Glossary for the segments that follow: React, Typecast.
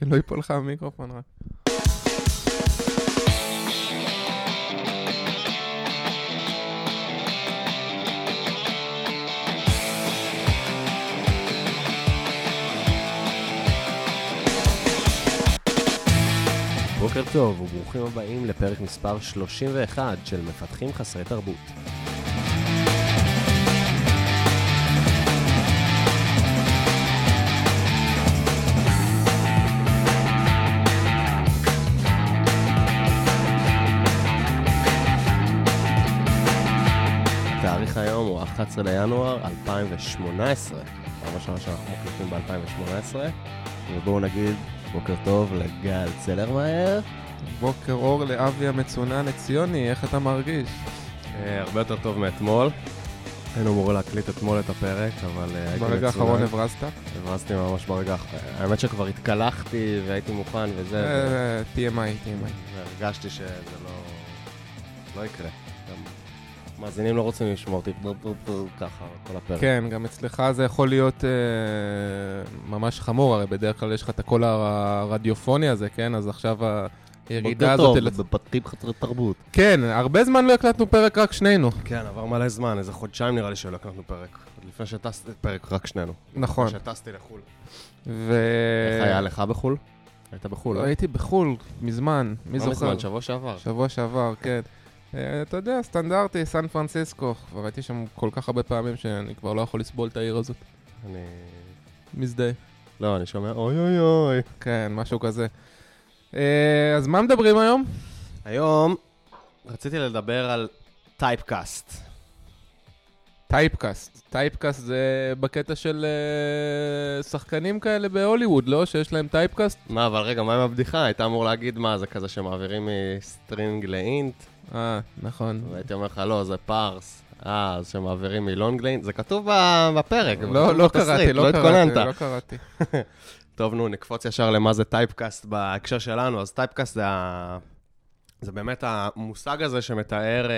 שלא ייפול לך המיקרופון רק. בוקר טוב וברוכים הבאים לפרק מספר 31 של מפתחים חסרי תרבות. התאריך היום הוא 11 לינואר 2018, הראשונה שאנחנו מוקלטים ב-2018, ובואו נגיד בוקר טוב לגל צלרמאייר. בוקר אור לאבי המצונן הציוני, איך אתה מרגיש? הרבה יותר טוב מאתמול. היינו אמורים להקליט אתמול את הפרק, אבל הייתי מצונן. ברגע האחרון הברזת? הברזתי ממש ברגע האחרון. האמת שכבר התקלחתי והייתי מוכן וזה. TMI. והרגשתי שזה לא יקרה. מאזינים לא רוצים לשמור אותי ככה, כל הפרק. כן, גם אצלך זה יכול להיות ממש חמור, הרי בדרך כלל יש לך את הקול הרדיופוני הזה, כן? אז עכשיו הירידה הזאת... בוקר טוב, בפתחים חסרי תרבות. כן, הרבה זמן לא הקלטנו פרק רק שנינו. כן, עבר מלא זמן, איזה חודשיים נראה לי שלא הקלטנו פרק. לפני שטסתי פרק רק שנינו. נכון. שטסתי לחול. איך היה לך בחול? היית בחול, לא? הייתי בחול מזמן, מי זוכר? מזמן, שבוע שעבר, כן. אתה יודע, סטנדרטי, סן פרנסיסקו, כבר ראיתי שם כל כך הרבה פעמים שאני כבר לא יכול לסבול את העיר הזאת. אני... מזדהי. לא, אני שומע אוי אוי אוי. כן, משהו כזה. אז מה מדברים היום? היום רציתי לדבר על טייפקאסט. טייפקאסט. טייפקאסט זה בקטע של שחקנים כאלה בהוליווד, לא? שיש להם טייפקאסט? מה, אבל רגע, מה עם הבדיחה? היית אמור להגיד מה זה כזה שמעבירים מסטרינג לאינט? נכון. והייתי אומר לך, לא, זה פארס. אז שמעבירים מלונג לאינט. זה כתוב בפרק. לא קראתי. טוב, נו, נקפוץ ישר למה זה טייפקאסט בהקשר שלנו. אז טייפקאסט זה ה... זה באמת המושג הזה שמתאר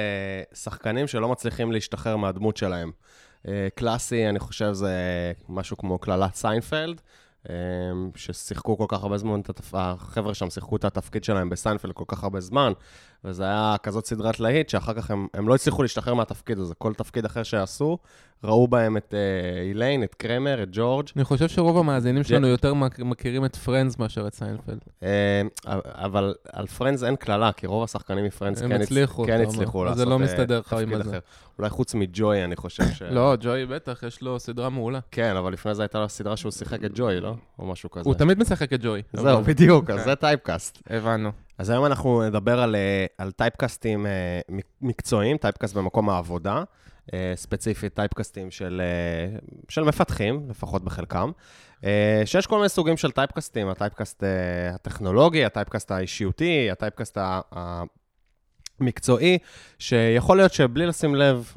שחקנים שלא מצליחים להשתחרר מהדמות שלהם. קלאסי, אני חושב, זה משהו כמו קללת סיינפלד, ששיחקו כל כך הרבה זמן, החבר'ה שם שיחקו את התפקיד שלהם בסיינפלד כל כך הרבה זמן, וזה היה כזאת סדרת להיט שאחר כך הם לא הצליחו להשתחרר מהתפקיד הזה. כל תפקיד אחר שעשו, ראו בהם את איליין, את קרמר, את ג'ורג'. אני חושב שרוב המאזינים שלנו יותר מכירים את פרנדס מאשר את סיינפלד. אבל על פרנדס אין כללה, כי רוב השחקנים מפרנדס כן הצליחו לעשות תפקיד אחר. אולי חוץ מג'וי, אני חושב ש... לא, ג'וי בטח, יש לו סדרה מעולה. כן, אבל לפני זה הייתה סדרה שהוא שיחק את ג'וי, לא? או משהו כזה. הוא תמיד משחק את ג'וי. זהו, בדיוק, אז זה טייפקאסט. הבנו. אז היום אנחנו נדבר על טייפקאסטים מקצועיים, טייפקאסט במקום העבודה, ספציפית טייפקאסטים של מפתחים, לפחות בחלקם, שיש כל מיני סוגים של טייפקאסטים, הטייפקאסט הטכנולוגי, הטייפקאסט האישיותי, הטייפקאסט המקצועי, שיכול להיות שבלי לשים לב,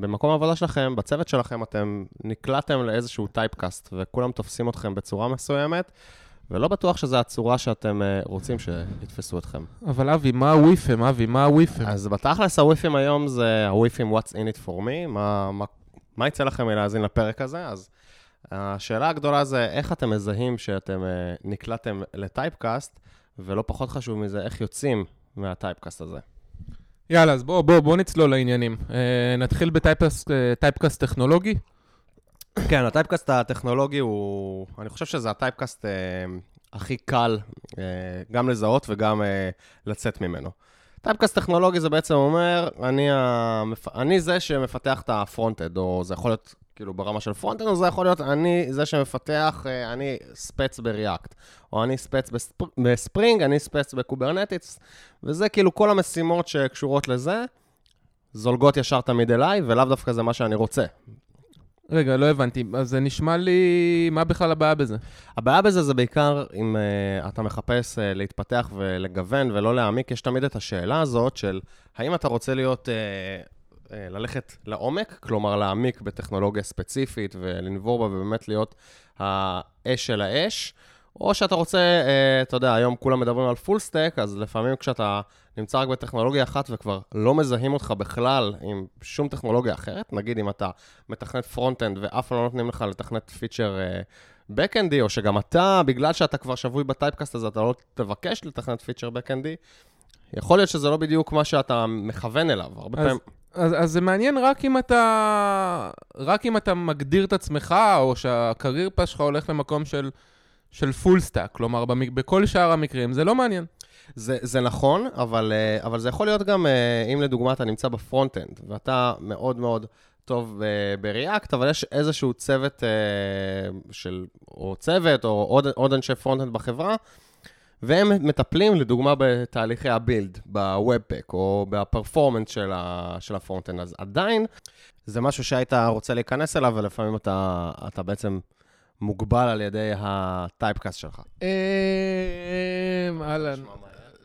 במקום העבודה שלכם, בצוות שלכם, אתם נקלעתם לאיזשהו טייפקאסט, וכולם תופסים אתכם בצורה מסוימת, ולא בטוח שזו הצורה שאתם רוצים שיתפסו אתכם. אבל אבי, מה הוויפים? אז בתכלס הוויפים היום זה הוויפים What's in it for me. מה יצא לכם להאזין לפרק הזה? אז השאלה הגדולה זה איך אתם מזהים שאתם נקלטתם לטייפקאסט, ולא פחות חשוב מזה, איך יוצאים מהטייפקאסט הזה. יאללה, אז בואו נצלול לעניינים. נתחיל בטייפקאסט טכנולוגי. כן, הטייפקאסט הטכנולוגי הוא, אני חושב שזה הטייפקאסט הכי קל גם לזהות וגם לצאת ממנו. טייפקאסט טכנולוגי זה בעצם אומר, אני זה שמפתח את הפרונט-אד, או זה יכול להיות כאילו ברמה של פרונט-אד, או זה יכול להיות אני זה שמפתח, אני ספץ בריאקט, או אני ספץ בספרינג, אני ספץ בקוברנטיס, וזה כאילו כל המשימות שקשורות לזה, זולגות ישר תמיד אליי, ולאו דווקא זה מה שאני רוצה. רגע, לא הבנתי. אז זה נשמע לי... מה בכלל הבעיה בזה? הבעיה בזה זה בעיקר אם אתה מחפש להתפתח ולגוון ולא להעמיק, יש תמיד את השאלה הזאת של האם אתה רוצה להיות... ללכת לעומק, כלומר להעמיק בטכנולוגיה ספציפית ולנבור בה ובאמת להיות האש של האש, או שאתה רוצה, אתה יודע, היום כולם מדברים על פול סטק, אז לפעמים כשאתה נמצא רק בטכנולוגיה אחת וכבר לא מזהים אותך בכלל עם שום טכנולוגיה אחרת, נגיד אם אתה מתכנת פרונט-אנד ואף לא נותנים לך לתכנת פיצ'ר back-endי, או שגם אתה, בגלל שאתה כבר שבוי בטייפקאסט, אז אתה לא תבקש לתכנת פיצ'ר back-endי, יכול להיות שזה לא בדיוק מה שאתה מכוון אליו. אז זה מעניין רק אם אתה מגדיר את עצמך, או שהקרייר פס שלך הולך למקום של פול סטאק, כלומר, בכל שאר המקרים, זה לא מעניין. זה נכון, אבל זה יכול להיות גם, אם לדוגמה אתה נמצא בפרונט-אנד, ואתה מאוד מאוד טוב בריאקט, אבל יש איזשהו צוות, או עוד אנשי פרונט-אנד בחברה, והם מטפלים, לדוגמה, בתהליכי הבילד, בוובפק, או בפרפורמנס של הפרונט-אנד. אז עדיין, זה משהו שהיית רוצה להיכנס אליו, ולפעמים אתה בעצם מוגבל על ידי הטייפקאסט שלך. אלן,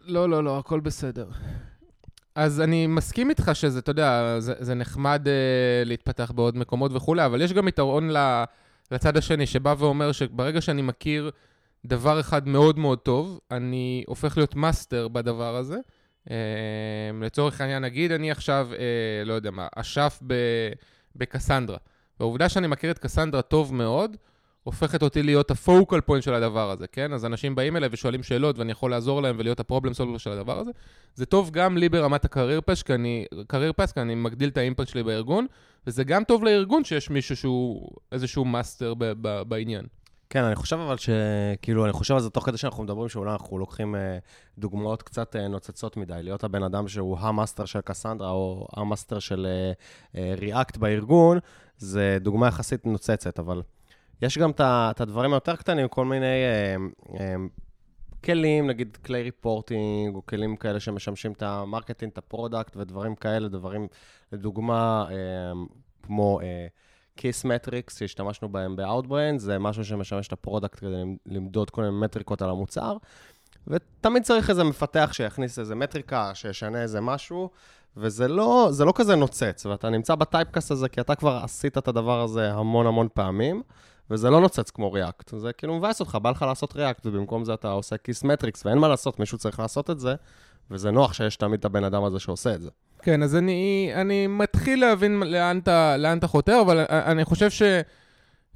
לא, הכל בסדר. אז אני מסכים איתך שזה, אתה יודע, זה נחמד להתפתח בעוד מקומות וכולי, אבל יש גם יתרון לצד השני, שבא ואומר שברגע שאני מכיר דבר אחד מאוד מאוד טוב, אני הופך להיות מאסטר בדבר הזה. לצורך העניין, נגיד, אני עכשיו, לא יודע מה, אשף בקסנדרה. והעובדה שאני מכיר את קסנדרה טוב מאוד, הופכת אותי להיות הפוקל פוינט של הדבר הזה, כן? אז אנשים באים אליי ושואלים שאלות, ואני יכול לעזור להם ולהיות הפרובלם סולבר של הדבר הזה. זה טוב גם לי ברמת הקרייר פס, כי אני מגדיל את האימפקט שלי בארגון, וזה גם טוב לארגון שיש מישהו שהוא איזשהו מאסטר בעניין. כן, אני חושב אבל שכאילו, אני חושב על זה תוך כדי שאנחנו מדברים שאולי אנחנו לוקחים דוגמאות קצת נוצצות מדי, להיות הבן אדם שהוא המאסטר של קסנדרה או המאסטר של ריאקט בארגון, זה דוגמה יחסית נוצצת, אבל יש גם את הדברים היותר קטנים, כל מיני כלים, נגיד כלי ריפורטינג, או כלים כאלה שמשמשים את המרקטינג, את הפרודקט ודברים כאלה, דברים, לדוגמה, כמו Kiss Metrics, שהשתמשנו בהם ב-Outbrain, זה משהו שמשמש את הפרודקט כדי למדוד כל מיני מטריקות על המוצר, ותמיד צריך איזה מפתח שיכניס איזה מטריקה, שישנה איזה משהו, וזה לא כזה נוצץ, ואתה נמצא בטייפקאסט הזה, כי אתה כבר עשית את הדבר הזה המון המון פעמים, וזה לא נוצץ כמו ריאקט, זה כאילו מבאס אותך, בא לך לעשות ריאקט, ובמקום זה אתה עושה כיס מטריקס, ואין מה לעשות, מישהו צריך לעשות את זה, וזה נוח שיש תמיד את הבן אדם הזה שעושה את זה. כן, אז אני מתחיל להבין לאן אתה חותר, אבל אני חושב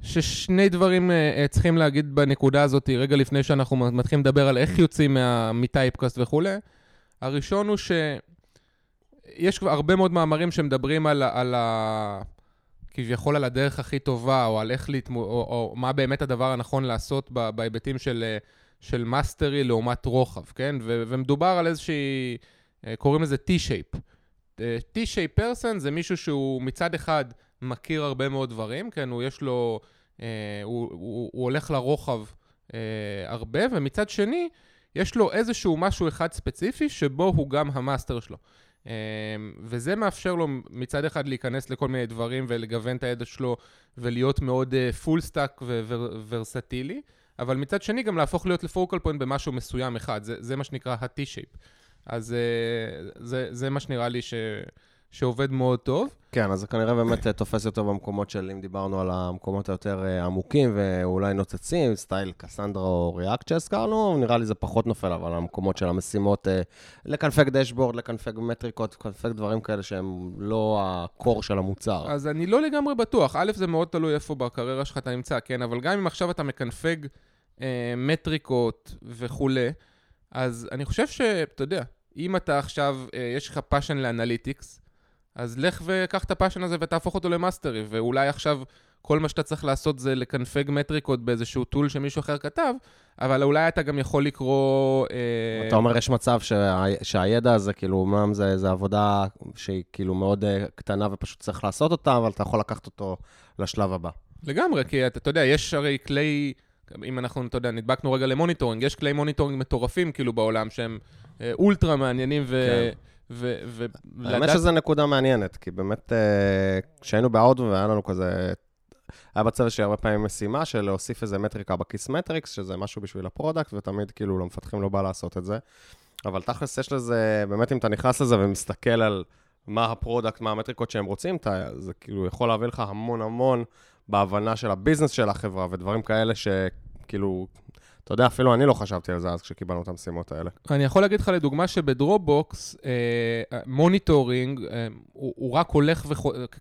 ששני דברים צריכים להגיד בנקודה הזאת, רגע לפני שאנחנו מתחילים לדבר על איך יוצאים מטייפקאסט וכו'. הראשון הוא שיש הרבה מאוד מאמרים שמדברים על כביכול על הדרך הכי טובה, או על איך או מה באמת הדבר הנכון לעשות בהיבטים של מאסטרי לעומת רוחב, כן? ומדובר על איזושהי, קוראים לזה T-shape. T-shape person זה מישהו שהוא מצד אחד מכיר הרבה מאוד דברים, כן? הוא הולך לרוחב הרבה, ומצד שני יש לו איזשהו משהו אחד ספציפי שבו הוא גם המאסטר שלו. וזה מאפשר לו מצד אחד להיכנס לכל מיני דברים ולגוון את הידע שלו ולהיות מאוד פול סטאק וורסטילי, אבל מצד שני גם להפוך להיות לפוקל פוינט במשהו מסוים אחד, זה מה שנקרא ה-T-shape. אז זה מה שנראה לי שעובד מאוד טוב. כן, אז זה כנראה באמת תופס יותר במקומות של, אם דיברנו על המקומות היותר עמוקים ואולי נוצצים, סטייל קסנדרה או ריאקט שהזכרנו, נראה לי זה פחות נופל, אבל המקומות של המשימות לקנפג דשבורד, לקנפג מטריקות, לקנפג דברים כאלה שהם לא הקור של המוצר. אז אני לא לגמרי בטוח, א' זה מאוד תלוי איפה בקריירה שלך אתה נמצא, כן, אבל גם אם עכשיו אתה מקנפג מטריקות וכו', אז אני חושב שאתה יודע, אם אתה עכשיו, יש לך פאשן לאנליטיקס, אז לך וקח את הפאשן הזה ותהפוך אותו למאסטרי, ואולי עכשיו כל מה שאתה צריך לעשות זה לקנפג מטריקות באיזשהו טול שמישהו אחר כתב, אבל אולי אתה גם יכול לקרוא... אתה אומר, יש מצב שהידע הזה, כאילו, אמנם זה עבודה שהיא כאילו מאוד קטנה ופשוט צריך לעשות אותה, אבל אתה יכול לקחת אותו לשלב הבא. לגמרי, כי אתה יודע, יש הרי כלי... אם אנחנו, אתה יודע, נדבקנו רגע למוניטורינג, יש כלי מוניטורינג מטורפים כאילו בעולם שהם אולטרה מעניינים האמת שזו נקודה מעניינת, כי באמת כשהיינו באוטו והיה לנו כזה, היה בצוות שהרבה פעמים משימה של להוסיף איזה מטריקה בכיס מטריקס, שזה משהו בשביל הפרודקט, ותמיד כאילו למפתחים לא בא לעשות את זה, אבל תכלס יש לזה, באמת אם אתה נכנס לזה ומסתכל על מה הפרודקט, מה המטריקות שהם רוצים, זה כאילו יכול להביא לך המון המון בהבנה של הביזנס של החברה, ודברים כאלה שכאילו, אתה יודע, אפילו אני לא חשבתי על זה אז כשקיבלנו את המשימות האלה. אני יכול להגיד לך לדוגמה שבדרופבוקס, מוניטורינג, הוא רק הולך,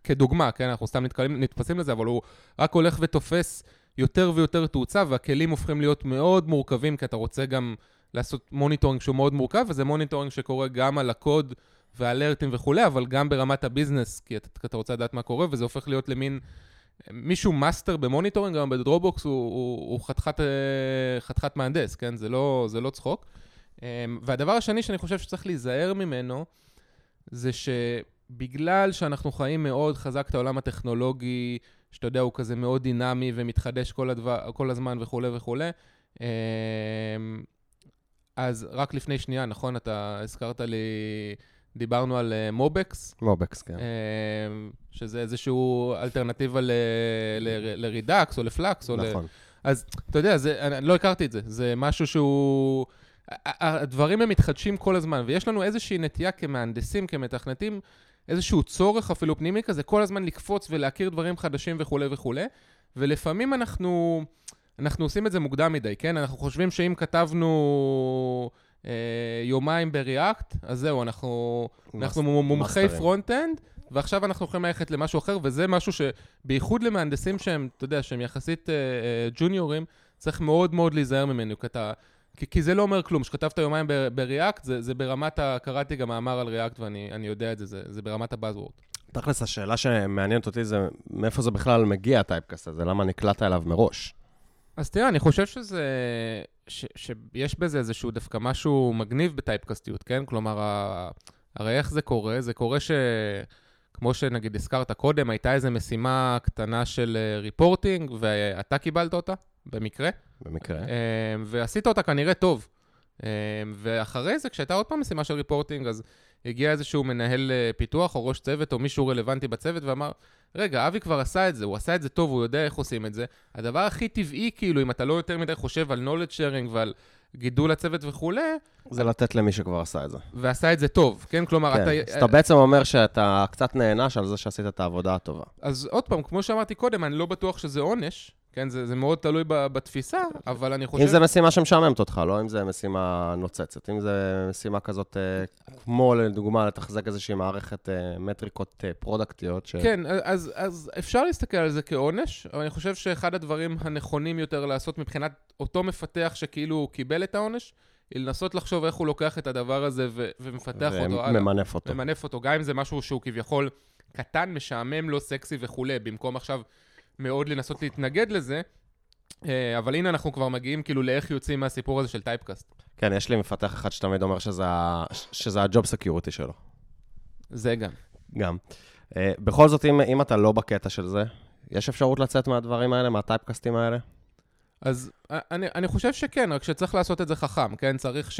כדוגמה, כן, אנחנו סתם נתפסים לזה, אבל הוא רק הולך ותופס יותר ויותר תאוצה, והכלים הופכים להיות מאוד מורכבים, כי אתה רוצה גם לעשות מוניטורינג שהוא מאוד מורכב, וזה מוניטורינג שקורה גם על הקוד והאלרטים וכו', אבל גם ברמת הביזנס, כי אתה רוצה לדעת מה קורה, וזה הופך להיות למין מישהו מאסטר במוניטורינג, גם בדרובוקס הוא חתכת מהנדס, כן? זה לא צחוק. והדבר השני שאני חושב שצריך להיזהר ממנו, זה שבגלל שאנחנו חיים מאוד חזק את העולם הטכנולוגי, שאתה יודע, הוא כזה מאוד דינמי ומתחדש כל הזמן וכולי וכולי, אז רק לפני שנייה, נכון, אתה הזכרת לי, דיברנו על מובקס. מובקס, כן. שזה איזשהו אלטרנטיבה לרידאקס או לפלאקס. נכון. אז אתה יודע, אני לא הכרתי את זה. זה משהו שהוא... הדברים הם מתחדשים כל הזמן, ויש לנו איזושהי נטייה כמהנדסים, כמתכנתים, איזשהו צורך אפילו פנימי כזה, כל הזמן לקפוץ ולהכיר דברים חדשים וכו' וכו'. ולפעמים אנחנו עושים את זה מוקדם מדי, כן? אנחנו חושבים שאם כתבנו... יומיים בריאקט, אז זהו, אנחנו מומחי פרונט-אנד, ועכשיו אנחנו יכולים ללכת למשהו אחר, וזה משהו שבייחוד למהנדסים שהם, אתה יודע, שהם יחסית ג'וניורים, צריך מאוד מאוד להיזהר ממנו, כי זה לא אומר כלום, שכתבת יומיים בריאקט, זה ברמת, קראתי גם מאמר על ריאקט, ואני יודע את זה, זה ברמת הבאזוורד. תכלס, השאלה שמעניינת אותי זה, מאיפה זה בכלל מגיע הטייפקאסט הזה, למה נקלעת אליו מראש? אז תראה, אני חושב שזה... שיש בזה איזשהו דווקא משהו מגניב בטייפקסטיות, כן? כלומר, הרי איך זה קורה? זה קורה שכמו שנגיד הזכרת קודם, הייתה איזו משימה קטנה של ריפורטינג, ואתה קיבלת אותה, במקרה. ועשית אותה כנראה טוב. ואחרי זה, כשהייתה עוד פעם משימה של ריפורטינג, אז הגיע איזשהו מנהל פיתוח או ראש צוות או מישהו רלוונטי בצוות ואמר, רגע, אבי כבר עשה את זה, הוא עשה את זה טוב, הוא יודע איך עושים את זה. הדבר הכי טבעי, כאילו, אם אתה לא יותר מדי חושב על knowledge sharing ועל גידול הצוות וכולי, זה לתת למי שכבר עשה את זה. ועשה את זה טוב, כן? כלומר, כן. אז אתה בעצם אומר שאתה קצת נענש על זה שעשית את העבודה הטובה. אז עוד פעם, כמו שאמרתי קודם, אני לא בטוח שזה עונש, כן? זה מאוד תלוי בתפיסה, אבל אני חושב... אם זה משימה שמשעממת אותך, לא? אם זה משימה נוצצת, אם זה משימה כזאת, כמו לדוגמה, לתחזק איזושהי מערכת מטריקות פרודקטיות ש... כן, אז אפשר להסתכל על זה כעונש, אבל אני חושב שאחד הדברים הנכונים יותר לעשות מבחינת אותו מפתח שכאילו הוא קיבל את העונש, היא לנסות לחשוב איך הוא לוקח את הדבר הזה ומפתח אותו הלאה. וממנף אותו. גם אם זה משהו שהוא כביכול קטן, משעמם, לא סקסי וכולי, במקום עכשיו מאוד לנסות להתנגד לזה, אבל הנה אנחנו כבר מגיעים כאילו לאיך יוצאים מהסיפור הזה של טייפקאסט. כן, יש לי מפתח אחד שתמיד אומר שזה הג'וב סקיוריטי שלו. זה גם. גם. בכל זאת, אם אתה לא בקטע של זה, יש אפשרות לצאת מהדברים האלה, מהטייפקאסטים האלה? אז אני חושב שכן, רק שצריך לעשות את זה חכם, כן? צריך ש...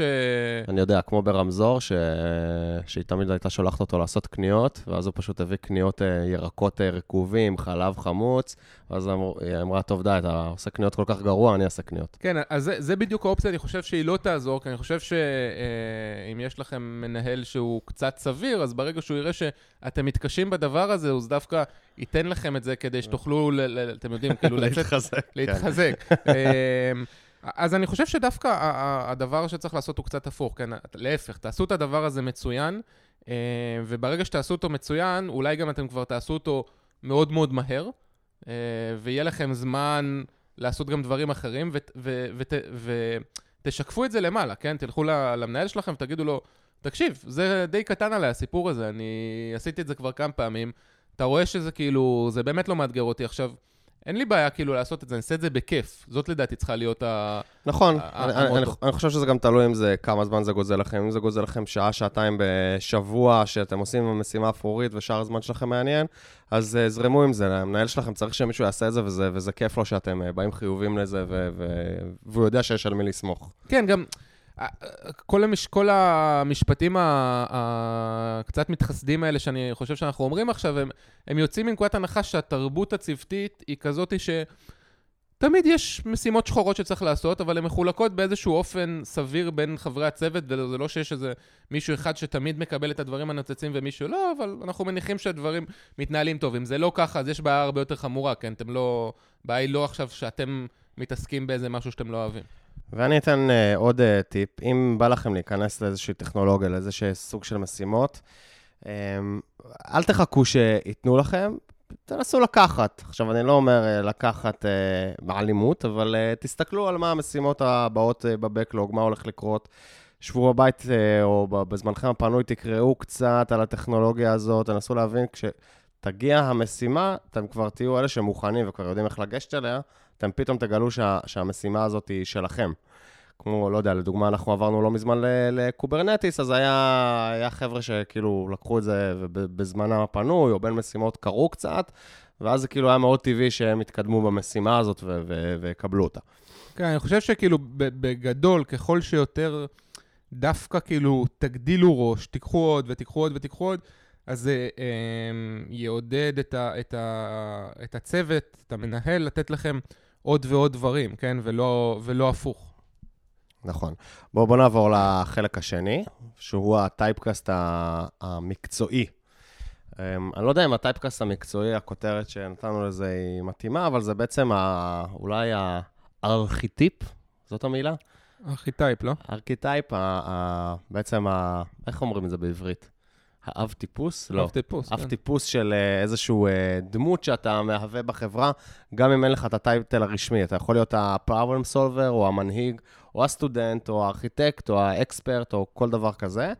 אני יודע, כמו ברמזור, שהיא תמיד הייתה שולחת אותו לעשות קניות, ואז הוא פשוט הביא קניות ירקות רקובים, חלב חמוץ, ואז היא אמרה, טוב די, אתה עושה קניות כל כך גרוע, אני אעשה קניות. כן, אז זה בדיוק האופציה, אני חושב שהיא לא תעזור, כי אני חושב שאם יש לכם מנהל שהוא קצת סביר, אז ברגע שהוא יראה שאתם מתקשים בדבר הזה, הוא דווקא ייתן לכם את זה כדי שתוכלו, אתם יודעים, כאילו להתחזק. אז אני חושב שדווקא הדבר שצריך לעשות הוא קצת הפוך, כן? להפך, תעשו את הדבר הזה מצוין, וברגע שתעשו אותו מצוין, אולי גם אתם כבר תעשו אותו מאוד מאוד מהר, ויהיה לכם זמן לעשות גם דברים אחרים, ותשקפו את זה למעלה, כן? תלכו למנהל שלכם ותגידו לו, תקשיב, זה די קטן עליי הסיפור הזה, אני עשיתי את זה כבר כמה פעמים, אתה רואה שזה כאילו, זה באמת לא מאתגר אותי עכשיו, אין לי בעיה כאילו לעשות את זה, אני עושה את זה בכיף. זאת לדעתי צריכה להיות נכון, אני חושב שזה גם תלוי אם זה כמה זמן זה גוזל לכם. אם זה גוזל לכם שעה, שעתיים בשבוע שאתם עושים עם המשימה אפורית ושאר הזמן שלכם מעניין, אז זרמו עם זה. המנהל שלכם צריך שמישהו יעשה את זה, וזה כיף לו שאתם באים חיובים לזה, והוא יודע שיש על מי לסמוך. כן, גם כל המשפטים הקצת מתחסדים האלה שאני חושב שאנחנו אומרים עכשיו, הם יוצאים מנקודת הנחה שהתרבות הצוותית היא כזאת שתמיד יש משימות שחורות שצריך לעשות, אבל הן מחולקות באיזשהו אופן סביר בין חברי הצוות, וזה לא שיש איזה מישהו אחד שתמיד מקבל את הדברים הנוצצים ומישהו לא, אבל אנחנו מניחים שהדברים מתנהלים טוב. אם זה לא ככה, אז יש בעיה הרבה יותר חמורה, כן? אתם לא, בעיה היא לא עכשיו שאתם מתעסקים באיזה משהו שאתם לא אוהבים. ואני אתן עוד טיפ, אם בא לכם להיכנס לאיזושהי טכנולוגיה, לאיזשהו סוג של משימות, אל תחכו שיתנו לכם, תנסו לקחת, עכשיו אני לא אומר לקחת מעלימות, אבל תסתכלו על מה המשימות הבאות בבקלוג, מה הולך לקרות, שבו בבית או בזמנכם הפנוי, תקראו קצת על הטכנולוגיה הזאת, תנסו להבין כשתגיע המשימה, אתם כבר תהיו אלה שמוכנים וכבר יודעים איך לגשת אליה, אתם פתאום תגלו שהמשימה הזאת היא שלכם. כמו, לא יודע, לדוגמה, אנחנו עברנו לא מזמן לקוברנטיס, אז היה חבר'ה שכאילו לקחו את זה בזמנם הפנוי, או בין משימות קראו קצת, ואז זה כאילו היה מאוד טבעי שהם התקדמו במשימה הזאת וקבלו אותה. כן, אני חושב שכאילו בגדול, ככל שיותר דווקא כאילו תגדילו ראש, תיקחו עוד ותיקחו עוד ותיקחו עוד, אז זה יעודד את הצוות, את המנהל, לתת לכם עוד ועוד דברים, כן? ולא הפוך. נכון. בואו נעבור לחלק השני, שהוא הטייפקאסט המקצועי. אני לא יודע אם הטייפקאסט המקצועי, הכותרת שנתנו לזה היא מתאימה, אבל זה בעצם אולי הארכיטיפ, זאת המילה? ארכיטייפ, לא? ארכיטייפ, בעצם, איך אומרים את זה בעברית? האב טיפוס? לא. אב טיפוס של איזשהו דמות שאתה מהווה בחברה, גם אם אין לך את הטייטל הרשמי. אתה יכול להיות הפראבלם סולבר, או המנהיג, או הסטודנט, או הארכיטקט, או האקספרט, או כל דבר כזה.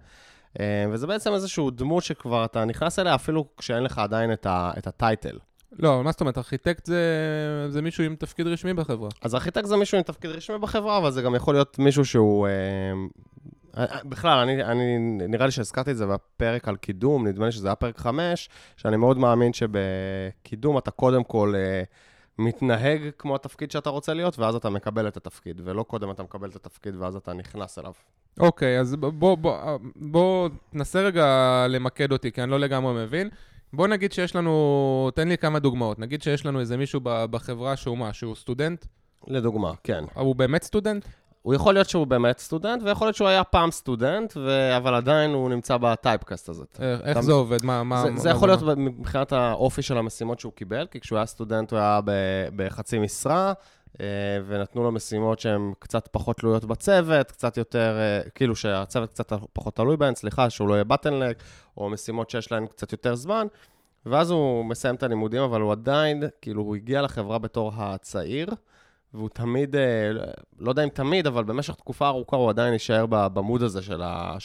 וזה בעצם איזשהו דמות שכבר אתה נכנס אליה, אפילו כשאין לך עדיין את הטייטל. לא, מה זאת אומרת, ארכיטקט זה מישהו עם תפקיד רשמי בחברה. אז ארכיטקט זה מישהו עם תפקיד רשמי בחברה, אבל זה גם יכול להיות מישהו שהוא... בכלל, אני נראה לי שהזכרתי את זה בפרק על קידום, נדמה לי שזה היה פרק 5, שאני מאוד מאמין שבקידום אתה קודם כל מתנהג כמו התפקיד שאתה רוצה להיות, ואז אתה מקבל את התפקיד, ולא קודם אתה מקבל את התפקיד ואז אתה נכנס אליו. אוקיי, אז בוא תנסה רגע למקד אותי, כי אני לא לגמרי מבין. בוא נגיד שיש לנו, תן לי כמה דוגמאות, נגיד שיש לנו איזה מישהו בחברה שהוא מה, שהוא סטודנט? לדוגמה, כן. הוא באמת סטודנט? הוא יכול להיות שהוא באמת סטודנט, ויכול להיות שהוא היה פעם סטודנט, אבל עדיין הוא נמצא בטייפקאסט הזאת. איך זה עובד? זה יכול להיות מבחינת האופי של המשימות שהוא קיבל, כי כשהוא היה סטודנט הוא היה בחצי משרה, ונתנו לו משימות שהן קצת פחות תלויות בצוות, קצת יותר, כאילו שהצוות קצת פחות תלוי בהן, סליחה, שהוא לא יהיה בטנלק, או משימות שיש להן קצת יותר זמן, ואז הוא מסיים את הלימודים, אבל הוא עדיין, כאילו הוא הגיע לחברה בתור הצעיר, והוא תמיד, לא יודע אם תמיד, אבל במשך תקופה ארוכה הוא עדיין יישאר במוד הזה של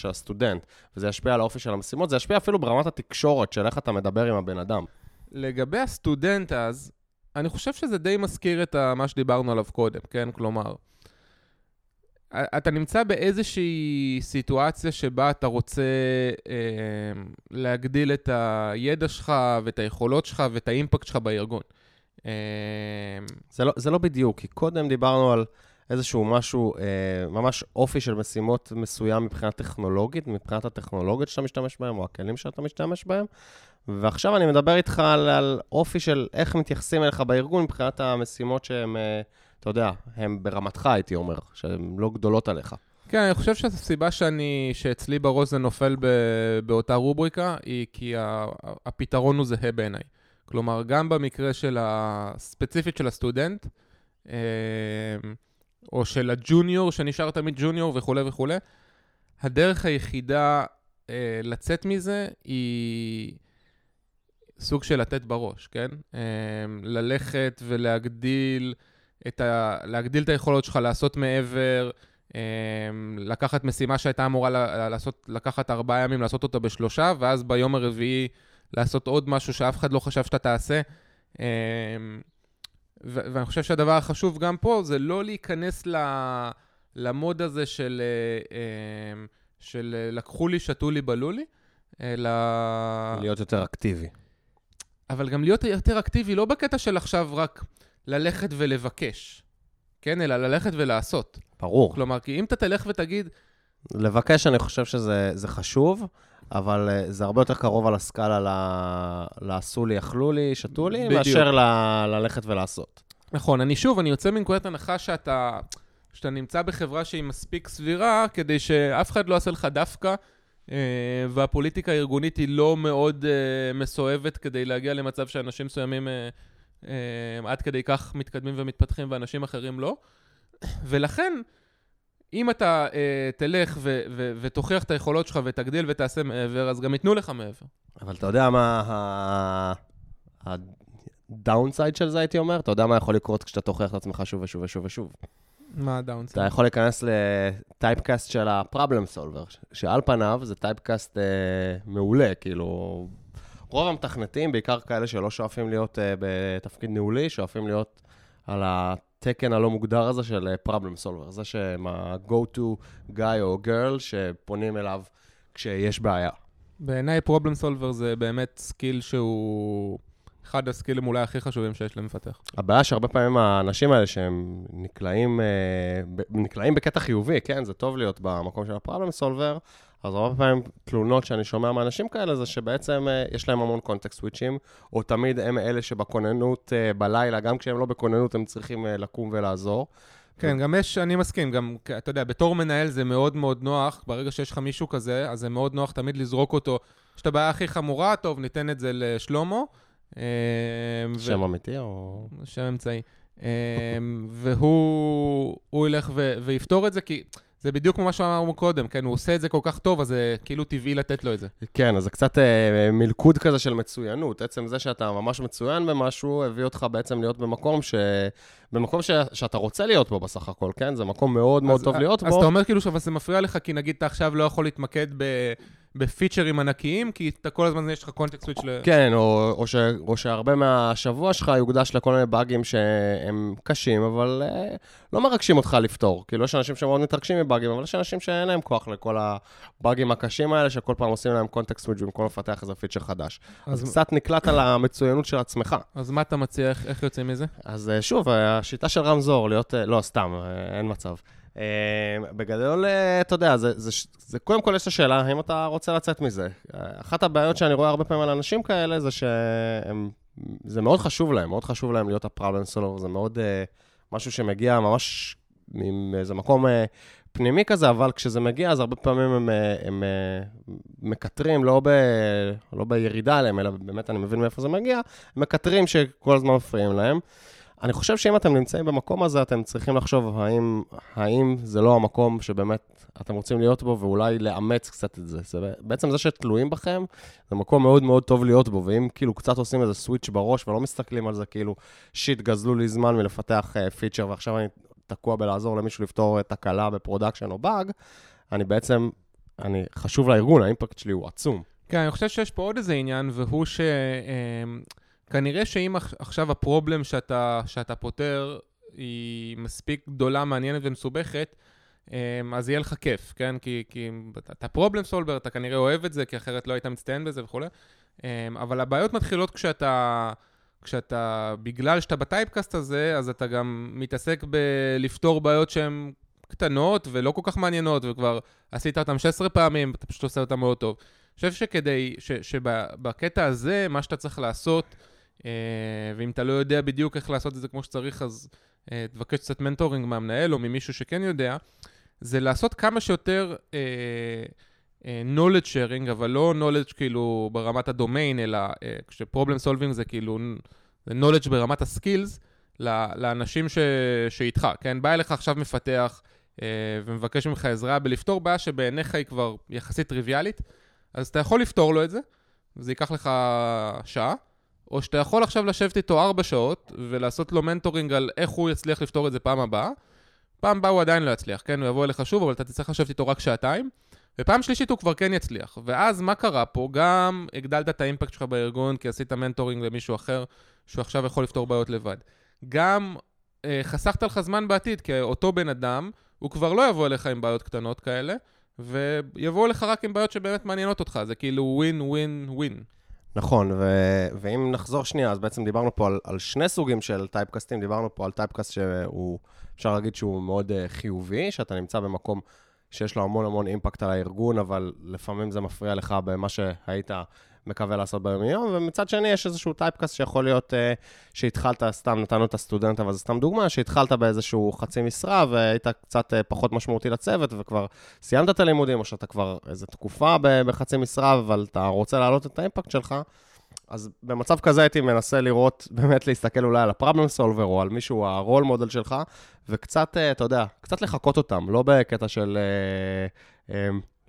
הסטודנט, וזה ישפיע על האופי של המשימות, זה ישפיע אפילו ברמת התקשורת של איך אתה מדבר עם הבן אדם. לגבי הסטודנט אז, אני חושב שזה די מזכיר את מה שדיברנו עליו קודם, כן? כלומר, אתה נמצא באיזושהי סיטואציה שבה אתה רוצה להגדיל את הידע שלך ואת היכולות שלך ואת האימפקט שלך בארגון. זה לא בדיוק, כי קודם דיברנו על איזשהו משהו, ממש אופי של משימות מסוים מבחינת טכנולוגית, מבחינת הטכנולוגיות שאתה משתמש בהם, או הכלים שאתה משתמש בהם, ועכשיו אני מדבר איתך על אופי של איך מתייחסים אליך בארגון, מבחינת המשימות שהן, אתה יודע, הן ברמתך, הייתי אומר, שהן לא גדולות עליך. כן, אני חושב שזו סיבה שאצלי בראש זה נופל באותה רובריקה, היא כי הפתרון הוא זהה בעיניי. כלומר, גם במקרה של הספציפית של הסטודנט, או של הג'וניור, שנשאר תמיד ג'וניור וכו' וכו', הדרך היחידה לצאת מזה היא סוג של לתת בראש, כן? ללכת ולהגדיל את היכולות שלך, לעשות מעבר, לקחת משימה שהייתה אמורה לקחת 4 ימים, לעשות אותה ב3, ואז ביום הרביעי, לעשות עוד משהו שאף אחד לא חשב שאתה תעשה. ואני חושב שהדבר החשוב גם פה, זה לא להיכנס למוד הזה של לקחו לי, שתו לי, בלו לי, אלא... להיות יותר אקטיבי. אבל גם להיות יותר אקטיבי, לא בקטע של עכשיו רק ללכת ולבקש, כן? אלא ללכת ולעשות. ברור. כלומר, כי אם אתה תלך ותגיד... לבקש, אני חושב שזה חשוב, אבל זה הרבה יותר קרוב על הסקאלה לעשו לי, אכלו לי, שתו לי, מאשר ללכת ולעשות. נכון, אני יוצא מנקודת הנחה שאתה נמצא בחברה שהיא מספיק סבירה, כדי שאף אחד לא עשה לך דווקא, והפוליטיקה הארגונית היא לא מאוד מסואבת כדי להגיע למצב שאנשים מסוימים עד כדי כך מתקדמים ומתפתחים ואנשים אחרים לא, ולכן... אם אתה תלך ותוכיח את היכולות שלך ותגדיל ותעשה מעבר, אז גם יתנו לך מעבר. אבל אתה יודע מה הדאונסייד של זה, הייתי אומר, אתה יודע מה יכול לקרות כשאתה תוכח את עצמך שוב ושוב ושוב ושוב. מה הדאונסייד? אתה יכול להיכנס לטייפקאסט של ה-problem solver, שעל פניו זה טייפקאסט מעולה, כאילו, רוב המתכנתים, בעיקר כאלה שלא שואפים להיות בתפקיד ניהולי, שואפים להיות על התקן הלא מוגדר הזה של problem solver, זה שמה go-to guy או girl שפונים אליו כשיש בעיה. בעיניי problem solver זה באמת סקיל שהוא אחד הסקילים אולי הכי חשובים שיש למפתח. הבעיה שהרבה פעמים האנשים האלה שהם נקלעים בקטע חיובי, כן, זה טוב להיות במקום של ה-problem solver, אז הרבה פעמים תלונות שאני שומע מאנשים כאלה זה שבעצם יש להם המון קונטקסט סוויצ'ים, או תמיד הם אלה שבכוננות בלילה, גם כשהם לא בכוננות הם צריכים לקום ולעזור. כן, גם יש, אני מסכים, גם, אתה יודע, בתור מנהל זה מאוד מאוד נוח, ברגע שיש לך מישהו כזה, אז זה מאוד נוח תמיד לזרוק אותו, יש את הבעיה הכי חמורה, טוב, ניתן את זה לשלומו. שם אמיתי או? שם אמצעי. והוא ילך ויפתור את זה, כי זה בדיוק כמו מה שאמרנו קודם, כן, הוא עושה את זה כל כך טוב, אז זה כאילו טבעי לתת לו את זה. כן, אז זה קצת מלכוד כזה של מצוינות, עצם זה שאתה ממש מצוין במשהו, הביא אותך בעצם להיות במקום שאתה רוצה להיות בו בסך הכל, כן? זה מקום מאוד מאוד טוב להיות בו. אז אתה אומר כאילו שזה מפריע לך, כי נגיד אתה עכשיו לא יכול להתמקד בפיצ'רים ענקיים, כי אתה כל הזמן יש לך קונטקסט סוויץ' ל... כן, או שהרבה מהשבוע שלך יוקדש לכל מיני באגים שהם קשים, אבל לא מרגשים אותך לפתור. כאילו יש אנשים שמאוד מתרגשים מבאגים, אבל יש אנשים שאין להם כוח לכל הבאגים הקשים האלה, שכל פעם עושים להם קונטקסט סוויץ' במקום לפתח איזה פיצ'ר חדש. אז קצת נקלט על המצוינות של עצמך. אז מה אתה מציע? איך יוצאים מזה? אז שוב, השיטה של רמזור, להיות... לא, סתם, אין מצב. בגדול, אתה יודע, זה קודם כל יש את השאלה, האם אתה רוצה לצאת מזה? אחת הבעיות שאני רואה הרבה פעמים על אנשים כאלה, זה שזה מאוד חשוב להם, מאוד חשוב להם להיות הפרובלם סולבר, זה מאוד משהו שמגיע ממש עם איזה מקום פנימי כזה, אבל כשזה מגיע, אז הרבה פעמים הם מקטרים, לא בירידה עליהם, אלא באמת אני מבין מאיפה זה מגיע, מקטרים שכל הזמן מפריעים להם. אני חושב שאם אתם נמצאים במקום הזה, אתם צריכים לחשוב האם זה לא המקום שבאמת אתם רוצים להיות בו, ואולי לאמץ קצת את זה. בעצם זה שתלויים בכם, זה מקום מאוד מאוד טוב להיות בו, ואם כאילו קצת עושים איזה סוויץ' בראש, ולא מסתכלים על זה כאילו, שיט, גזלו לי זמן מלפתח פיצ'ר, ועכשיו אני תקוע בלעזור למישהו לפתור תקלה בפרודקשן או באג, אני חשוב לארגון, האימפקט שלי הוא עצום. כן, אני חושב שיש פה עוד איזה עניין, והוא ש... כנראה שאם עכשיו הפרובלם שאתה פותר היא מספיק גדולה, מעניינת ומסובכת, אז יהיה לך כיף, כן? כי אתה פרובלם סולבר, אתה כנראה אוהב את זה, כי אחרת לא היית מצטיין בזה וכו'. אבל הבעיות מתחילות בגלל שאתה בטייפקאסט הזה, אז אתה גם מתעסק בלפתור בעיות שהן קטנות ולא כל כך מעניינות, וכבר עשית אותן 16 פעמים, אתה פשוט עושה אותן מאוד טוב. אני חושב שכדי, שבקטע הזה, מה שאתה צריך לעשות, ואם אתה לא יודע בדיוק איך לעשות את זה כמו שצריך, אז תבקש קצת מנטורינג מהמנהל או ממישהו שכן יודע, זה לעשות כמה שיותר knowledge sharing, אבל לא knowledge כאילו ברמת הדומיין, אלא כשפרובלם סולבינג זה כאילו knowledge ברמת הסקילס, לאנשים שאיתך, כן? בא אליך עכשיו מפתח ומבקש ממך עזרה בלפתור בעיה שבעיניך היא כבר יחסית טריוויאלית, אז אתה יכול לפתור לו את זה, וזה ייקח לך שעה, או שאתה יכול עכשיו לשבת איתו 4 שעות, ולעשות לו מנטורינג על איך הוא יצליח לפתור את זה פעם הבאה. פעם הבאה הוא עדיין לא יצליח, כן? הוא יבוא אליך שוב, אבל אתה תצטרך לשבת איתו רק 2 שעות, ופעם שלישית הוא כבר כן יצליח. ואז מה קרה פה? גם הגדלת את האימפקט שלך בארגון, כי עשית מנטורינג למישהו אחר, שהוא עכשיו יכול לפתור בעיות לבד. גם חסכת לך זמן בעתיד, כי אותו בן אדם, הוא כבר לא יבוא אליך עם בעיות קטנות כאלה, ויבואו לך רק עם בעיות שבאמת מעניינות אותך, זה כאילו ווין, ווין, ווין. נכון, ואם נחזור שנייה, אז בעצם דיברנו פה על 2 סוגים של טייפקאסטים, דיברנו פה על טייפקאסט שהוא, אפשר להגיד שהוא מאוד חיובי, שאתה נמצא במקום שיש לו המון המון אימפקט על הארגון, אבל לפעמים זה מפריע לך במה שהיית מקווה לעשות ביום יום, ומצד שני יש איזשהו טייפקאסט שיכול להיות שהתחלת, סתם נתנו את הסטודנט, אבל זה סתם דוגמה, שהתחלת באיזשהו חצי משרה, והיית קצת פחות משמעותי לצוות, וכבר סיימת את הלימודים, או שאתה כבר איזו תקופה בחצי משרה, אבל אתה רוצה להעלות את האימפקט שלך, אז במצב כזה הייתי מנסה לראות, באמת להסתכל אולי על הפרובלם סולבר, או על מישהו, הרול מודל שלך, וקצת, אתה יודע, קצת לחקות אותם, לא בקטע של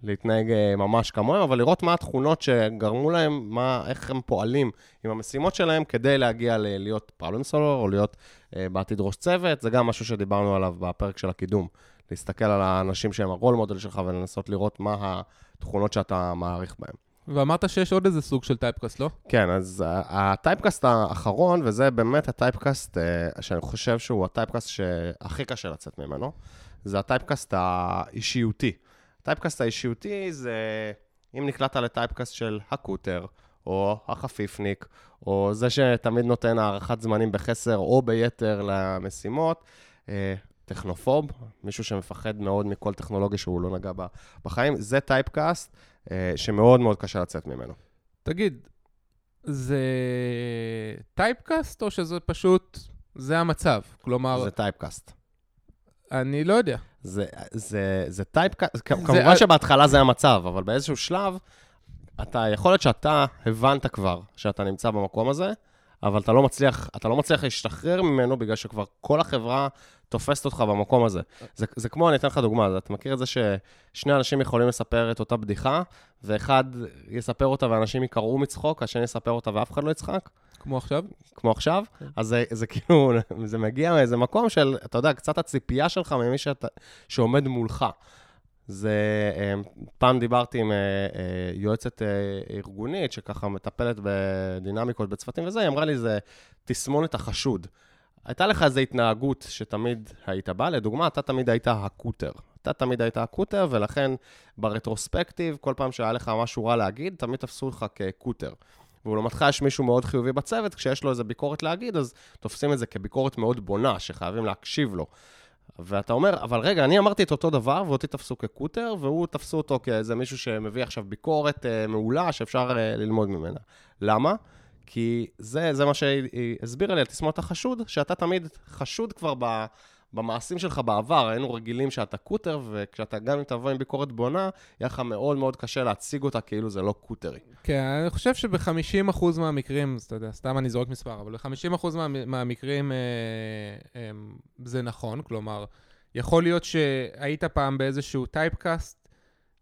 להתנהג ממש כמוהם, אבל לראות מה התכונות שגרמו להם, איך הם פועלים עם המשימות שלהם, כדי להגיע להיות problem solver, או להיות בעתיד ראש צוות. זה גם משהו שדיברנו עליו בפרק של הקידום. להסתכל על האנשים שהם הרול מודל שלך, ולנסות לראות מה התכונות שאתה מעריך בהם. ואמרת שיש עוד איזה סוג של טייפקאסט, לא? כן, אז הטייפקאסט האחרון, וזה באמת הטייפקאסט שאני חושב שהוא הטייפקאסט שהכי קשה לצאת ממנו, זה הטייפקאסט האישיותי. הטייפקאסט האישיותי זה אם נקלטת לטייפקאסט של הקוטר, או החפיפניק, או זה שתמיד נותן הערכת זמנים בחסר או ביתר למשימות, טכנופוב, מישהו שמפחד מאוד מכל טכנולוגיה שהוא לא נגע בה בחיים, זה טייפקאסט שמאוד מאוד קשה לצאת ממנו. תגיד, זה טייפקאסט או שזה פשוט, זה המצב? כלומר... זה טייפקאסט. אני לא יודע. זה טייפקאסט, כמובן שבהתחלה זה המצב, אבל באיזשהו שלב, אתה יכול להיות שאתה הבנת כבר שאתה נמצא במקום הזה, אבל אתה לא מצליח להשתחרר ממנו, בגלל שכבר כל החברה תופסת אותך במקום הזה. זה כמו, אני אתן לך דוגמה, אתה מכיר את זה ששני אנשים יכולים לספר את אותה בדיחה, ואחד יספר אותה ואנשים יקראו מצחוק, השני יספר אותה ואף אחד לא יצחק. כמו עכשיו. אז זה כאילו, זה מגיע מאיזה מקום של, אתה יודע, קצת הציפייה שלך ממי שעומד מולך. זה, פעם דיברתי עם יועצת ארגונית, שככה מטפלת בדינמיקות בצוותים וזה, היא אמרה לי, זה תסמונת החשוד. הייתה לך איזו התנהגות שתמיד היית בא, לדוגמה, אתה תמיד היית הקוטר. ולכן ברטרוספקטיב, כל פעם שהיה לך משהו רע להגיד, תמיד תפסו לך כקוטר. ולמתך יש מישהו מאוד חיובי בצוות, כשיש לו איזו ביקורת להגיד, אז תופסים את זה כביקורת מאוד בונה, שחייבים להקשיב לו. ואתה אומר, אבל רגע, אני אמרתי את אותו דבר, ואותי תפסו כקוטר, והוא תפסו אותו כאיזה מישהו שמביא עכשיו ביקורת מעולה, שאפשר ללמוד ממנה. למה? כי זה מה שהיא הסבירה לי, על תסמונת החשוד, שאתה תמיד חשוד כבר במעשים שלך בעבר, היינו רגילים שאתה קוטר, וכשאתה גם תבוא עם ביקורת בונה, יהיה לך מאוד מאוד קשה להציג אותה, כאילו זה לא קוטרי. כן, אני חושב שב-50% מהמקרים, אתה יודע, סתם אני זורק מספר, אבל ב-50% מהמקרים זה נכון, כלומר, יכול להיות שהיית פעם באיזשהו טייפקאסט,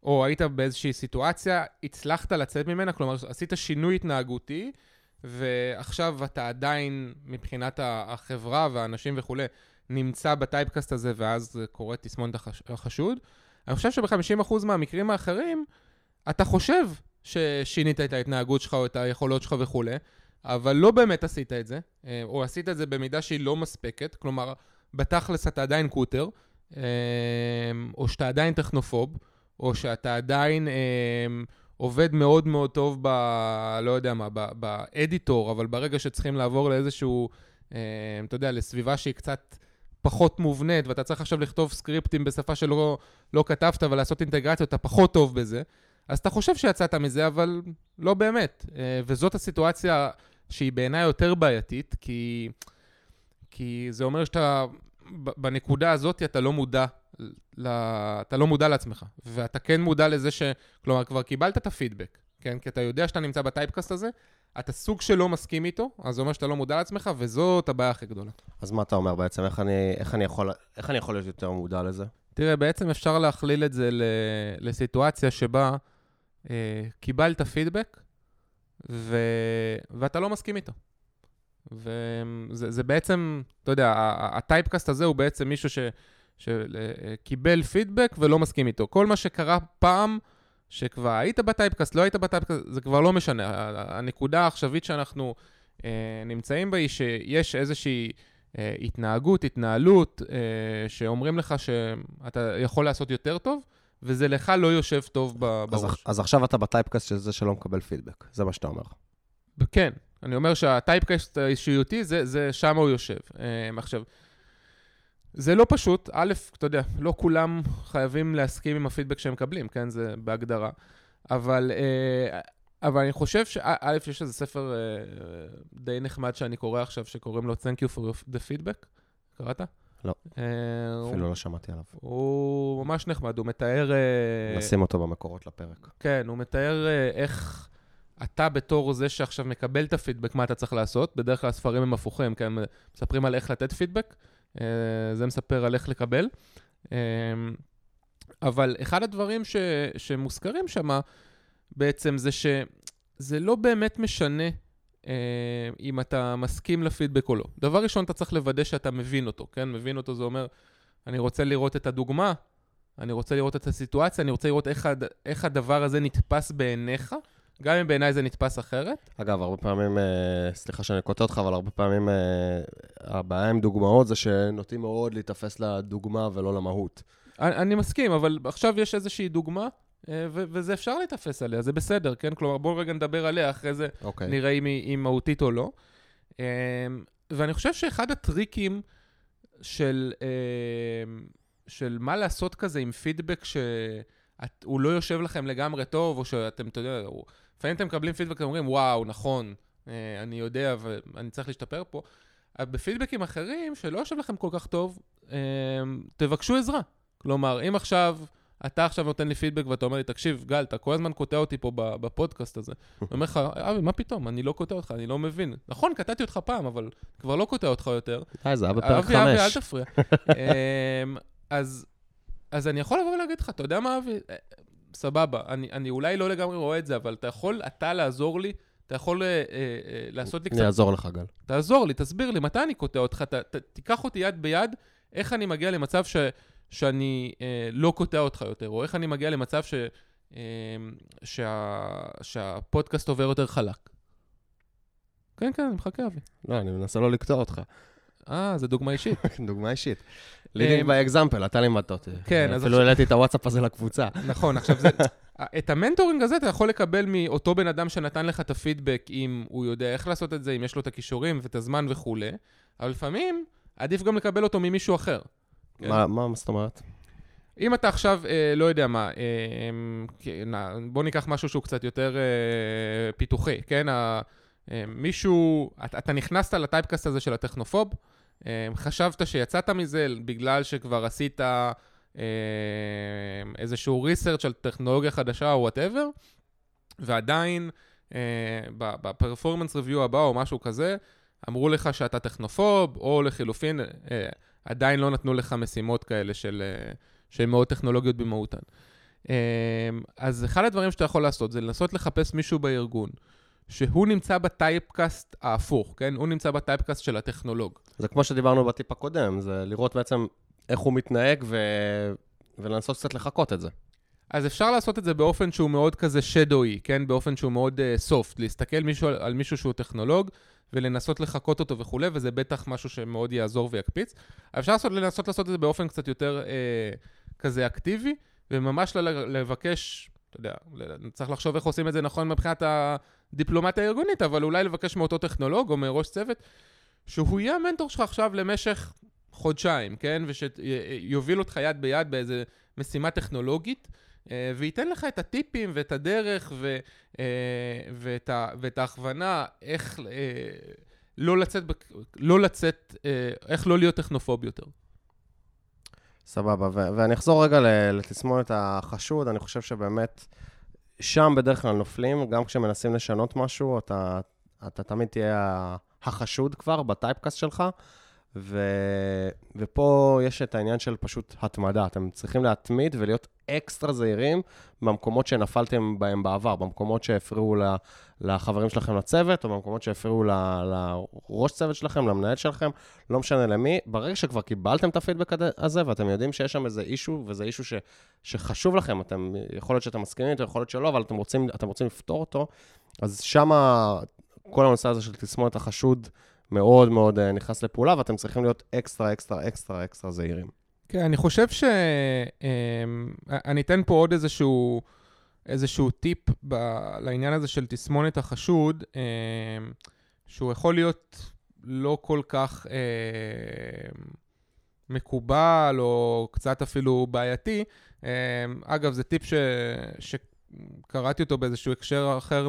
או היית באיזושהי סיטואציה, הצלחת לצאת ממנה, כלומר, עשית שינוי התנהגותי, ועכשיו אתה עדיין, מבחינת החברה והאנשים וכו', נמצא בטייפקאסט הזה, ואז קורא תסמונת החשוד. אני חושב שב-50% מהמקרים האחרים, אתה חושב ששינית את ההתנהגות שלך, או את היכולות שלך וכו', אבל לא באמת עשית את זה, או עשית את זה במידה שהיא לא מספקת, כלומר, בתכלס אתה עדיין קוטר, או שאתה עדיין טכנופוב, או שאתה עדיין... עובד מאוד מאוד טוב ב... לא יודע מה, באדיטור, אבל ברגע שצריכים לעבור לאיזשהו, אתה יודע, לסביבה שהיא קצת פחות מובנית, ואתה צריך עכשיו לכתוב סקריפטים בשפה שלא כתבת, אבל לעשות אינטגרציות, אתה פחות טוב בזה, אז אתה חושב שיצאת מזה, אבל לא באמת. וזאת הסיטואציה שהיא בעיניי יותר בעייתית, כי זה אומר שאתה, בנקודה הזאת אתה לא מודע. אתה לא מודע לעצמך, ואתה כן מודע לזה כלומר, כבר קיבלת את הפידבק, כן? כי אתה יודע שאתה נמצא בטייפקאסט הזה, אתה סוג שלא מסכים איתו, אז זה אומר שאתה לא מודע לעצמך, וזאת הבעיה הכי גדולה. אז מה אתה אומר בעצם? איך אני יכול להיות יותר מודע לזה? תראה, בעצם אפשר להכליל את זה לסיטואציה שבה קיבלת פידבק, ואתה לא מסכים איתו. וזה בעצם, אתה יודע, הטייפקאסט הזה הוא בעצם מישהו שקיבל פידבק ולא מסכים איתו. כל מה שקרה פעם, שכבר היית בטייפקאסט, לא היית בטייפקאסט, זה כבר לא משנה. הנקודה העכשווית שאנחנו נמצאים בה היא שיש איזושהי התנהגות, התנהלות, שאומרים לך שאתה יכול לעשות יותר טוב, וזה לך לא יושב טוב בראש. אז עכשיו אתה בטייפקאסט שזה שלא מקבל פידבק, זה מה שאתה אומר. כן, אני אומר שהטייפקאסט האישיותי, זה שם הוא יושב. עכשיו, זה לא פשוט, א', אתה יודע, לא כולם חייבים להסכים עם הפידבק שהם מקבלים, כן, זה בהגדרה, אבל אני חושב שא', יש איזה ספר די נחמד שאני קורא עכשיו, שקוראים לו Thank You For The Feedback, קראת? לא, אפילו לא שמעתי עליו. הוא ממש נחמד, הוא מתאר... נשים אותו במקורות לפרק. כן, הוא מתאר איך... אתה בתור זה שעכשיו מקבל את הפידבק, מה אתה צריך לעשות? בדרך כלל הספרים הם הפוכים, כי הם מספרים על איך לתת פידבק, זה מספר על איך לקבל. אבל אחד הדברים שמוזכרים שמה, בעצם זה שזה לא באמת משנה אם אתה מסכים לפידבק או לא. דבר ראשון, אתה צריך לוודא שאתה מבין אותו, כן? מבין אותו זה אומר, אני רוצה לראות את הדוגמה, אני רוצה לראות את הסיטואציה, אני רוצה לראות איך הדבר הזה נתפס בעיניך, גם אם בעיניי זה נתפס אחרת. אגב, הרבה פעמים, סליחה שאני קוטע אותך, אבל הרבה פעמים הבעיה עם דוגמאות זה שנוטים מאוד להתאפס לדוגמה ולא למהות. אני מסכים, אבל עכשיו יש איזושהי דוגמה, וזה אפשר להתאפס עליה, זה בסדר, כן? כלומר, בואו רגע נדבר עליה, אחרי זה נראה אם היא מהותית או לא. ואני חושב שאחד הטריקים של מה לעשות כזה עם פידבק שהוא לא יושב לכם לגמרי טוב, או שאתם, אתה יודע, לפעמים אתם מקבלים פידבק, אתם אומרים, וואו, נכון, אני יודע, ואני צריך להשתפר פה. בפידבקים אחרים, שלא יושב לכם כל כך טוב, תבקשו עזרה. כלומר, אם עכשיו, אתה עכשיו נותן לי פידבק ואתה אומר לי, תקשיב, גל, אתה כל הזמן קוטע אותי פה בפודקאסט הזה. אני אומר לך, אבי, מה פתאום? אני לא קוטע אותך, אני לא מבין. נכון, קטעתי אותך פעם, אבל כבר לא קוטע אותך יותר. זה היה בפרק 5. אבי, אל תפריע. אז אני יכול לבוא ולהגיד לך, אתה יודע מה, אבי? סבבה, אני אולי לא לגמרי רואה את זה, אבל אתה יכול, אתה לעזור לי, אתה יכול לעשות לי קצת... אני אעזור לך, גל. תעזור לי, תסביר לי, מתי אני קוטע אותך? תיקח אותי יד ביד, איך אני מגיע למצב שאני לא קוטע אותך יותר, או איך אני מגיע למצב שהפודקאסט עובר יותר חלק. כן, כן, אני מחכה, אבי. לא, אני מנסה לא לקטוע אותך. זה דוגמה אישית. דוגמה אישית. לידינג באקזמפל, אתה לימדת אותי. כן. אפילו העליתי את הוואטסאפ הזה לקבוצה. נכון, עכשיו זה... את המנטורינג הזה אתה יכול לקבל מאותו בן אדם שנתן לך את הפידבק, אם הוא יודע איך לעשות את זה, אם יש לו את הכישורים ואת הזמן וכו'. אבל לפעמים עדיף גם לקבל אותו ממישהו אחר. מה זאת אומרת? אם אתה עכשיו, לא יודע מה, בוא ניקח משהו שהוא קצת יותר פיתוחי, כן? מישהו, אתה נכנסת לטייפקאסט הזה של הטכנופוב, חשבת שיצאת מזה בגלל שכבר עשית איזשהו ריסרצ' על טכנולוגיה חדשה או whatever, ועדיין בפרפורמנס ריוויו הבא או משהו כזה, אמרו לך שאתה טכנופוב, או לחילופין, עדיין לא נתנו לך משימות כאלה של מאוד טכנולוגיות במהותן. אז אחד הדברים שאתה יכול לעשות זה לנסות לחפש מישהו בארגון, שהוא נמצא בטייפקאסט ההפוך, כן? הוא נמצא בטייפקאסט של הטכנולוג. זה כמו שדיברנו בטיפ הקודם, זה לראות בעצם איך הוא מתנהג ולנסות קצת לחכות את זה. אז אפשר לעשות את זה באופן שהוא מאוד כזה שדוי, כן? באופן שהוא מאוד סופט, להסתכל על מישהו שהוא טכנולוג, ולנסות לחכות אותו וכו', וזה בטח משהו שמאוד יעזור ויקפיץ. אפשר לנסות לעשות את זה באופן קצת יותר כזה אקטיבי, וממש לבקש, אתה יודע, צריך לחשוב איך עושים את זה נכון מבחינת הדיפלומטיה הארגונית, אבל אולי לבקש מאותו טכנולוג או מראש צוות, שהוא יהיה המנטור שלך עכשיו למשך חודשיים, כן? ושיוביל אותך יד ביד באיזו משימה טכנולוגית, וייתן לך את הטיפים ואת הדרך ואת ההכוונה איך לא לצאת, איך לא להיות טכנופוב יותר. סבבה, ואני אחזור רגע לתסמונת החשוד, אני חושב שבאמת שם בדרך כלל נופלים, גם כשמנסים לשנות משהו, אתה תמיד תהיה החשוד כבר בטייפקאסט שלך, ופה יש את העניין של פשוט התמדה, אתם צריכים להתמיד ולהיות אקסטרה זהירים במקומות שנפלתם בהם בעבר, במקומות שהפריעו לחברים שלכם לצוות, או במקומות שהפריעו לראש צוות שלכם, למנהל שלכם, לא משנה למי. ברגע שכבר קיבלתם את הפידבק הזה, ואתם יודעים שיש שם איזה אישו, וזה אישו שחשוב לכם, יכול להיות שאתם מסכימים, יכול להיות שלא, אבל אתם רוצים לפתור אותו, אז שמה כל הנושא הזה של תסמונת החשוד מאוד מאוד נכנס לפעולה, ואתם צריכים להיות אקסטרה, אקסטרה, אקסטרה, אקסטרה זהירים. כן, אני חושב אני אתן פה עוד איזשהו טיפ לעניין הזה של תסמונת החשוד, שהוא יכול להיות לא כל כך מקובל, או קצת אפילו בעייתי. אגב, זה טיפ שקראתי אותו באיזשהו הקשר אחר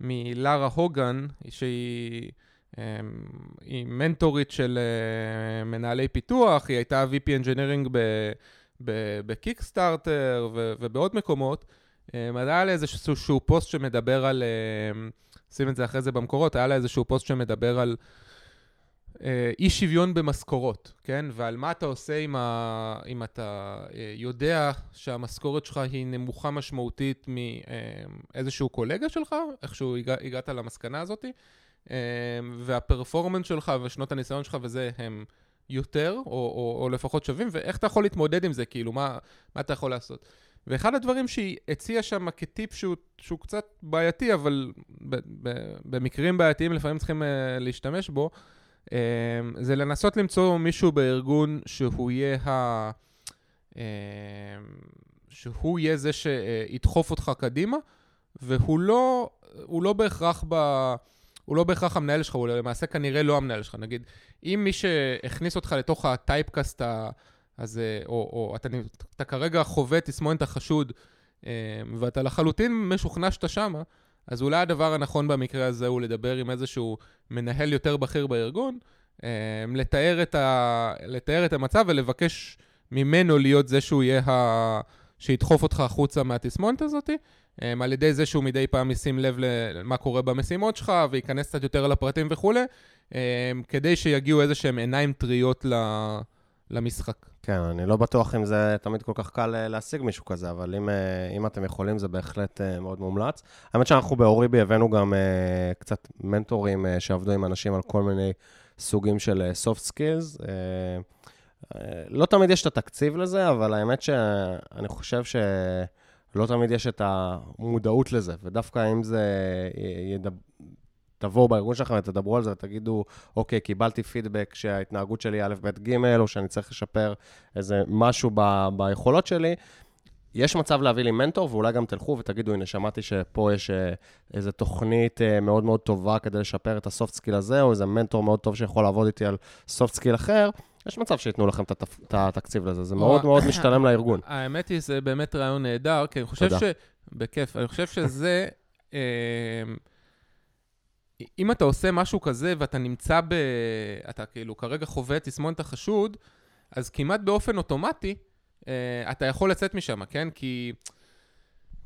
מלארה הוגן, שהיא... היא מנטורית של מנהלי פיתוח, היא הייתה VP Engineering בקיקסטארטר ובעוד מקומות, היה לה איזשהו פוסט שמדבר על, שים את זה אחרי זה במקורות, היה לה איזשהו פוסט שמדבר על אי שוויון במשכורות, כן? ועל מה אתה עושה אם אתה יודע שהמשכורת שלך היא נמוכה משמעותית מאיזשהו קולגה שלך, איכשהו הגעת למסקנה הזאת, והפרפורמנס שלך ושנות הניסיון שלך וזה הם יותר, או לפחות שווים, ואיך אתה יכול להתמודד עם זה, כאילו, מה אתה יכול לעשות? ואחד הדברים שהיא הציעה שם כטיפ שהוא קצת בעייתי, אבל במקרים בעייתיים לפעמים צריכים להשתמש בו, זה לנסות למצוא מישהו בארגון שהוא יהיה זה שידחוף אותך קדימה, והוא לא בהכרח המנהל שלך, הוא למעשה כנראה לא המנהל שלך. נגיד, אם מי שהכניס אותך לתוך הטייפקאסט הזה, או אתה כרגע חווה תסמונת החשוד, ואתה לחלוטין משוכנע שאתה שמה, אז אולי הדבר הנכון במקרה הזה הוא לדבר עם איזשהו מנהל יותר בכיר בארגון, לתאר את המצב ולבקש ממנו להיות זה שהוא יהיה, שידחוף אותך החוצה מהתסמונת הזאת, על ידי זה שהוא מדי פעם ישים לב למה קורה במשימות שלך, וייכנס קצת יותר לפרטים וכו', כדי שיגיעו איזה שהם עיניים טריות למשחק. כן, אני לא בטוח אם זה תמיד כל כך קל להשיג מישהו כזה, אבל אם אתם יכולים, זה בהחלט מאוד מומלץ. האמת שאנחנו באוריבי הבאנו גם קצת מנטורים שעבדו עם אנשים על כל מיני סוגים של soft skills. לא תמיד יש את התקציב לזה, אבל האמת שאני חושב שלא תמיד יש את המודעות לזה, ודווקא אם זה תבואו בארגון שלכם ותדברו על זה ותגידו, אוקיי, קיבלתי פידבק שההתנהגות שלי א' ב' ג' או שאני צריך לשפר איזה משהו ביכולות שלי, יש מצב להביא לי מנטור, ואולי גם תלכו ותגידו, הנה, שמעתי שפה יש איזו תוכנית מאוד מאוד טובה כדי לשפר את הסופט סקיל הזה, או איזה מנטור מאוד טוב שיכול לעבוד איתי על סופט סקיל אחר, יש מצב שיתנו לכם את התקציב לזה, זה מאוד מאוד משתלם לארגון. האמת היא, זה באמת רעיון נהדר, כי אני חושב שבכיף, אני חושב שזה אם אתה עושה משהו כזה ואתה נמצא אתה כאילו כרגע חווה תסמונת החשוד, אז כמעט באופן אוטומטי אתה יכול לצאת משם, כן?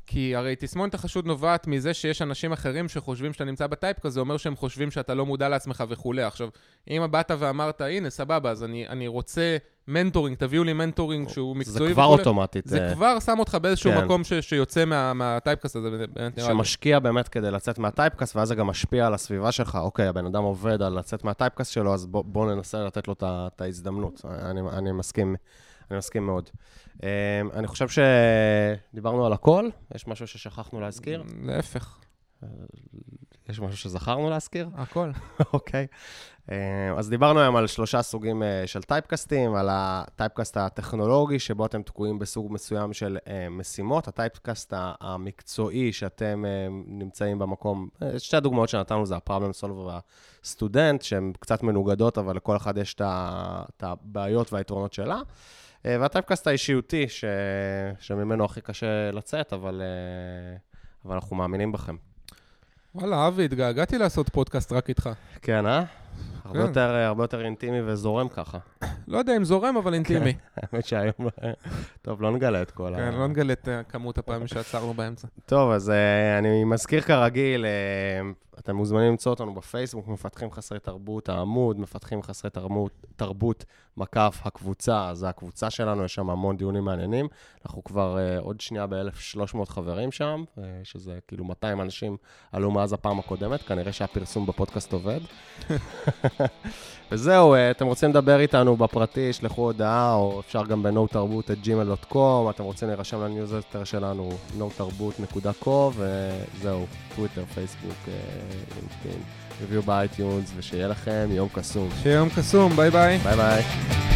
כי הרי תסמונת החשוד נובעת מזה שיש אנשים אחרים שחושבים שאתה נמצא בטייפ כזה, אומר שהם חושבים שאתה לא מודע לעצמך וכו'. עכשיו, אם הבאת ואמרת, הנה, סבבה, אז אני רוצה מנטורינג, תביאו לי מנטורינג שהוא מקצועי. זה כבר אוטומטית. זה כבר שם אותך באיזשהו מקום שיוצא מהטייפקאסט הזה. שמשקיע באמת כדי לצאת מהטייפקאסט, ואז זה גם משפיע על הסביבה שלך. אוקיי, הבן אדם עובד על לצאת מהטייפקאסט שלו, אז בוא ננסה לתת לו את ההזדמנות. אני מסכים. אני מסכים מאוד. אני חושב שדיברנו על הכל. יש משהו ששכחנו להזכיר? להפך. יש משהו שזכרנו להזכיר? הכל. אוקיי. אז דיברנו היום על 3 סוגים של טייפקאסטים, על הטייפקאסט הטכנולוגי, שבו אתם תקועים בסוג מסוים של משימות, הטייפקאסט המקצועי שאתם נמצאים במקום, שתי הדוגמאות שנתנו זה ה-Problem Solver והסטודנט, שהן קצת מנוגדות, אבל לכל אחד יש את הבעיות והיתרונות שלה. והטייפקאסט האישיותי, שממנו הכי קשה לצאת, אבל אנחנו מאמינים בכם. וואלה, אבי, התגעגעתי לעשות פודקאסט רק איתך. כן, אה? הרבה יותר אינטימי וזורם ככה. לא יודע אם זורם, אבל אינטימי. האמת שהיום טוב, לא נגלה את כל כן, לא נגלה את כמות הפעמים שעצרנו באמצע. טוב, אז אני מזכיר כרגיל, אתם מוזמנים למצוא אותנו בפייסבוק, מפתחים חסרי תרבות, העמוד, מפתחים חסרי תרבות, מקף, הקבוצה, אז הקבוצה שלנו, יש שם המון דיונים מעניינים, אנחנו כבר עוד שנייה ב-1300 חברים שם, שזה כאילו 200 אנשים עלו מאז הפעם הקודמת, כנראה שהפרסום בפודקאסט עובד. וזהו, אתם רוצים לדבר איתנו בפרטי, שלחו הודעה, או אפשר גם ב-notarbut@gmail.com, אתם רוצים להירשם לניוזלטר שלנו, notarbut.co, וזהו, טוויטר, פייסבוק, רביעו באייטיונס, ושיהיה לכם יום קסום. שיהיה יום קסום, ביי ביי. ביי ביי.